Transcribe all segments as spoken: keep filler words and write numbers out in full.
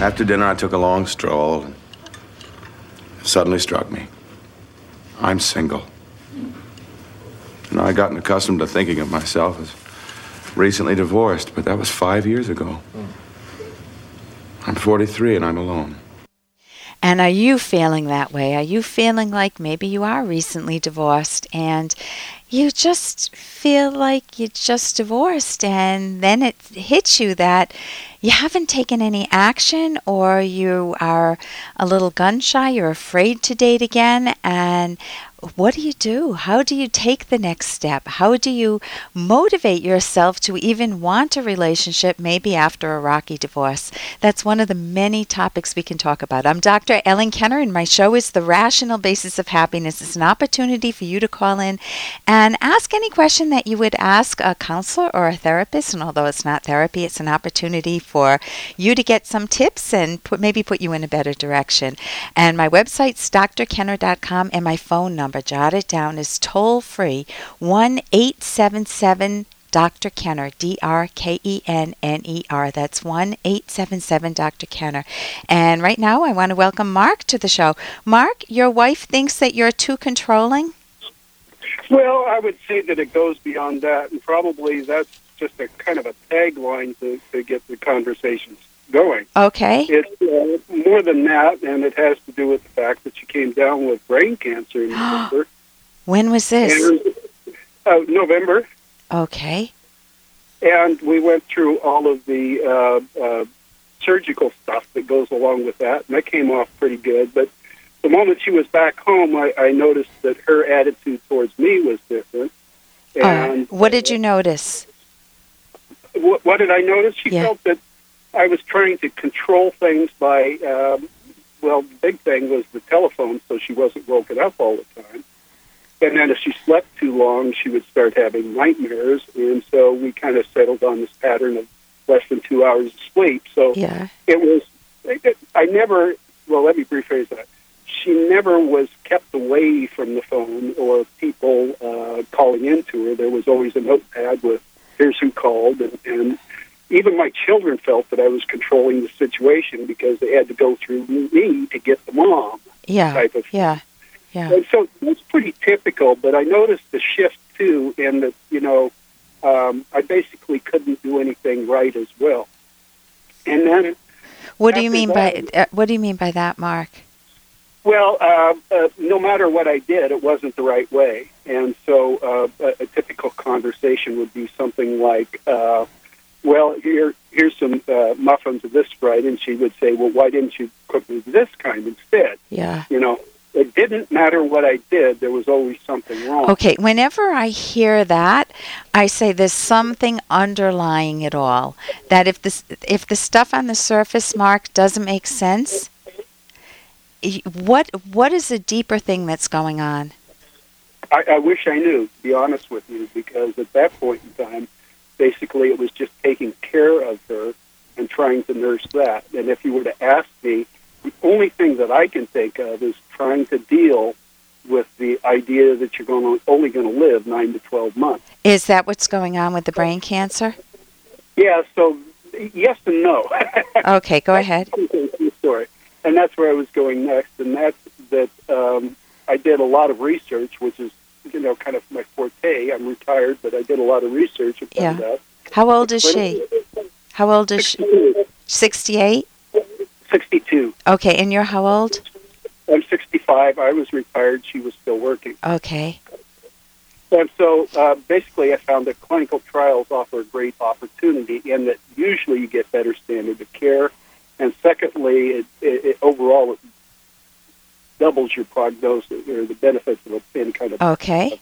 After dinner, I took a long stroll and it suddenly struck me. I'm single. And I'd gotten accustomed to thinking of myself as recently divorced, but that was five years ago. I'm forty-three and I'm alone. And are you feeling that way? Are you feeling like maybe you are recently divorced and you just feel like you just divorced, and then it hits you that you haven't taken any action, or you are a little gun shy, you're afraid to date again, and what do you do? How do you take the next step? How do you motivate yourself to even want a relationship, maybe after a rocky divorce? That's one of the many topics we can talk about. I'm Doctor Ellen Kenner, and my show is The Rational Basis of Happiness. It's an opportunity for you to call in and ask any question that you would ask a counselor or a therapist. And although it's not therapy, it's an opportunity for you to get some tips and put, maybe put you in a better direction. And my website's doctor kenner dot com, and my phone number, jot it down, is toll free one eight seven seven Doctor Kenner, D R K E N N E R. That's one eight seven seven Doctor Kenner. And right now I want to welcome Mark to the show. Mark, your wife thinks that you're too controlling? Well, I would say that it goes beyond that, and probably that's just a kind of a tagline to, to get the conversations going. Okay. It's uh, more than that, and it has to do with the fact that she came down with brain cancer in November. When was this? And, uh, November. Okay. And we went through all of the uh, uh, surgical stuff that goes along with that, and that came off pretty good. But the moment she was back home, I, I noticed that her attitude towards me was different. And, uh, what did you notice? What, what did I notice? She yeah. felt that I was trying to control things by, um, well, the big thing was the telephone, so she wasn't woken up all the time. And then if she slept too long, she would start having nightmares, and so we kind of settled on this pattern of less than two hours of sleep. So yeah. it was, it, I never, well, let me rephrase that. She never was kept away from the phone or people uh, calling into her. There was always a notepad with, here's who called, and... and even my children felt that I was controlling the situation because they had to go through me to get the mom yeah, type of thing. Yeah, yeah. And so that's pretty typical, but I noticed the shift, too, in that, you know, um, I basically couldn't do anything right as well. And then... What do you mean that, by uh, What do you mean by that, Mark? Well, uh, uh, no matter what I did, it wasn't the right way. And so uh, a, a typical conversation would be something like... Uh, Well, here, here's some uh, muffins of this spread, and she would say, well, why didn't you cook me this kind instead? Yeah. You know, it didn't matter what I did. There was always something wrong. Okay, whenever I hear that, I say there's something underlying it all. That if this, if the stuff on the surface, Mark, doesn't make sense, what what is the deeper thing that's going on? I, I wish I knew, to be honest with you, because at that point in time, basically, it was just taking care of her and trying to nurse that. And if you were to ask me, the only thing that I can think of is trying to deal with the idea that you're going to, only going to live nine to twelve months. Is that what's going on with the brain cancer? Yeah, so yes and no. Okay, go ahead. Story. And that's where I was going next, and that's that um, I did a lot of research, which is, you know, kind of my forte. I'm retired, but I did a lot of research about yeah. that. How old is she? How old is she? sixty-eight? sixty-two. Okay, and you're how old? I'm sixty-five. I was retired. She was still working. Okay. And so uh, basically I found that clinical trials offer a great opportunity in that usually you get better standard of care, and secondly, it, it, it overall it doubles your prognosis, or the benefits of any kind of... Okay.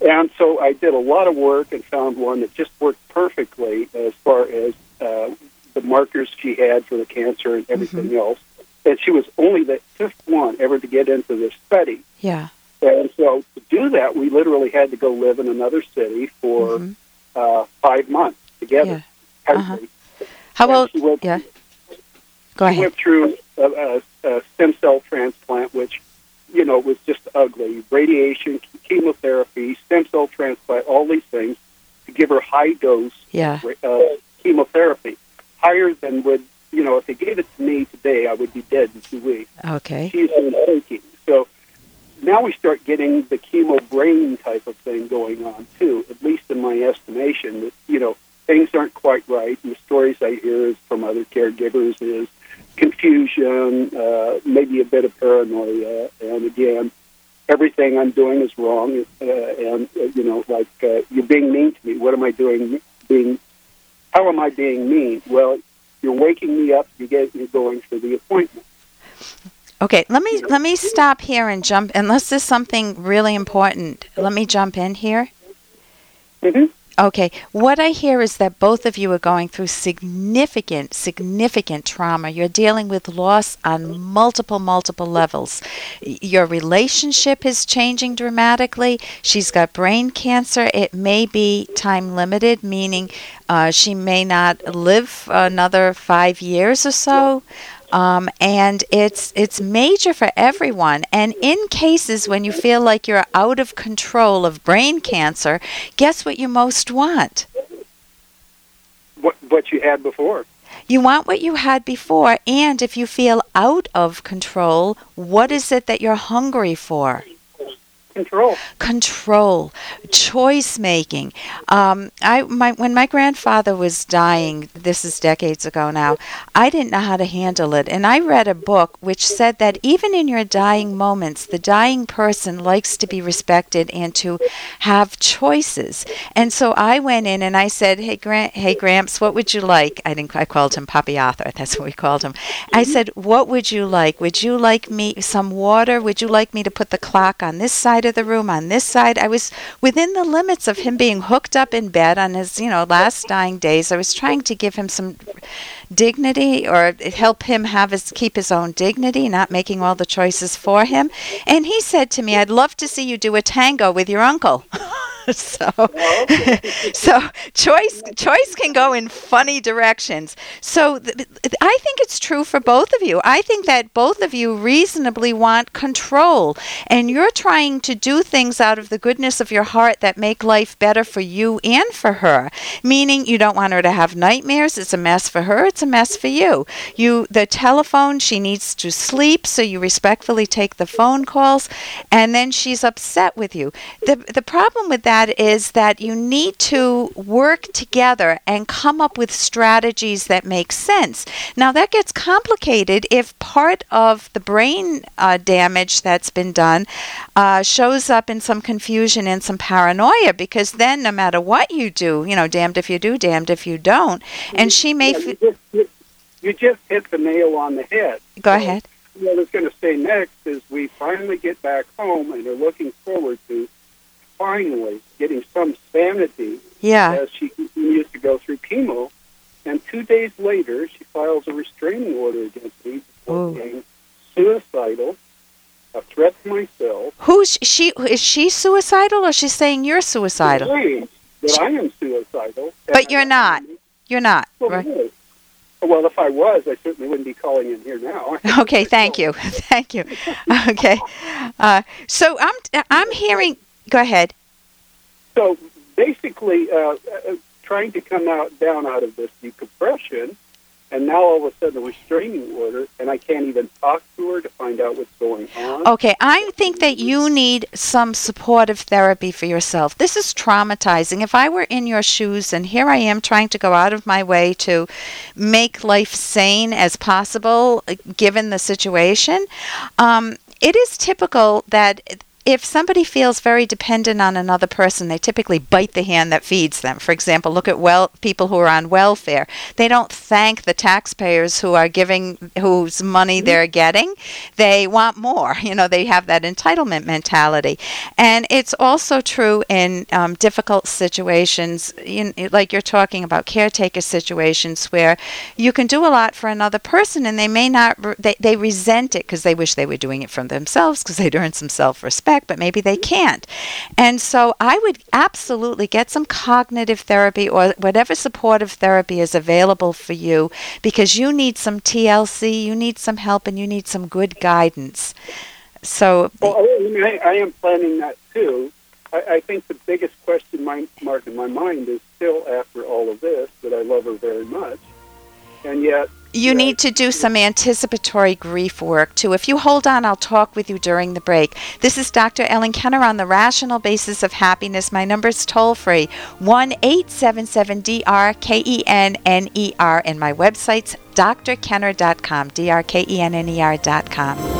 And so I did a lot of work and found one that just worked perfectly as far as uh, the markers she had for the cancer and everything mm-hmm. else. And she was only the fifth one ever to get into this study. Yeah. And so to do that, we literally had to go live in another city for mm-hmm. uh, five months together. Yeah. Uh-huh. How old... Went, yeah. Go ahead. She went through... A, a, a stem cell transplant, which, you know, was just ugly. Radiation, chemotherapy, stem cell transplant, all these things to give her high dose yeah. uh, chemotherapy, higher than would you know, if they gave it to me today, I would be dead in two weeks. Okay. She's in thinking. So now we start getting the chemo brain type of thing going on, too, at least in my estimation, that, you know, things aren't quite right. And the stories I hear is from other caregivers is confusion, uh, maybe a bit of paranoia, and again, everything I'm doing is wrong, uh, and, uh, you know, like, uh, you're being mean to me. What am I doing? Being, how am I being mean? Well, you're waking me up, you get me going for the appointment. Okay, let me let me stop here and jump, unless there's something really important. Let me jump in here. Mm-hmm. Okay, what I hear is that both of you are going through significant, significant trauma. You're dealing with loss on multiple, multiple levels. Your relationship is changing dramatically. She's got brain cancer. It may be time limited, meaning uh, she may not live another five years or so. Um, and it's it's major for everyone. And in cases when you feel like you're out of control of brain cancer, guess what you most want? What what you had before. You want what you had before. And if you feel out of control, what is it that you're hungry for? Control. Control. Choice making. Um, I my when my grandfather was dying, this is decades ago now, I didn't know how to handle it. And I read a book which said that even in your dying moments, the dying person likes to be respected and to have choices. And so I went in and I said, hey, Gra- hey Gramps, what would you like? I didn't. I called him Papi Arthur. That's what we called him. Mm-hmm. I said, what would you like? Would you like me some water? Would you like me to put the clock on this side of the room, on this side? I was within the limits of him being hooked up in bed on his, you know, last dying days. I was trying to give him some dignity or help him have his, keep his own dignity, not making all the choices for him. And he said to me, I'd love to see you do a tango with your uncle. So, so choice choice can go in funny directions. So th- th- I think it's true for both of you. I think that both of you reasonably want control, and you're trying to do things out of the goodness of your heart that make life better for you and for her. Meaning, you don't want her to have nightmares. It's a mess for her. It's a mess for you. You the telephone. She needs to sleep, so you respectfully take the phone calls, and then she's upset with you. the The problem with that. That is that you need to work together and come up with strategies that make sense. Now, that gets complicated if part of the brain uh, damage that's been done uh, shows up in some confusion and some paranoia, because then no matter what you do, you know, damned if you do, damned if you don't. And she may... Yeah, f- you, just, you just hit the nail on the head. Go ahead. So, what I was going to say next is we finally get back home and are looking forward to finally getting some sanity yeah. as she continues to go through chemo. And two days later, she files a restraining order against me for being suicidal, a threat to myself. Who's she? Is she suicidal, or she's saying you're suicidal? That I am suicidal. But you're not. You're not. Well, right? No. Well, if I was, I certainly wouldn't be calling in here now. Okay, thank you. Thank you. Okay. Uh, so I'm, I'm hearing... Go ahead. So basically, uh, trying to come out down out of this decompression, and now all of a sudden a restraining order, and I can't even talk to her to find out what's going on. Okay, I think that you need some supportive therapy for yourself. This is traumatizing. If I were in your shoes, and here I am trying to go out of my way to make life sane as possible, given the situation, um, it is typical that... If somebody feels very dependent on another person, they typically bite the hand that feeds them. For example, look at well people who are on welfare. They don't thank the taxpayers who are giving, whose money they're getting. They want more. You know, they have that entitlement mentality. And it's also true in um, difficult situations, in, like you're talking about caretaker situations, where you can do a lot for another person and they may not, they, they resent it because they wish they were doing it for themselves, because they'd earned some self-respect. But maybe they can't. And so I would absolutely get some cognitive therapy or whatever supportive therapy is available for you, because you need some T L C, you need some help, and you need some good guidance. So, well, I, I am planning that too. I, I think the biggest question mark in my mind is still, after all of this, that I love her very much. And yet, You need to do some anticipatory grief work, too. If you hold on, I'll talk with you during the break. This is Doctor Ellen Kenner on The Rational Basis of Happiness. My number is toll-free, one eight seven seven D R K E N N E R, and my website's D R kenner dot com, D R K E N N E R dot com.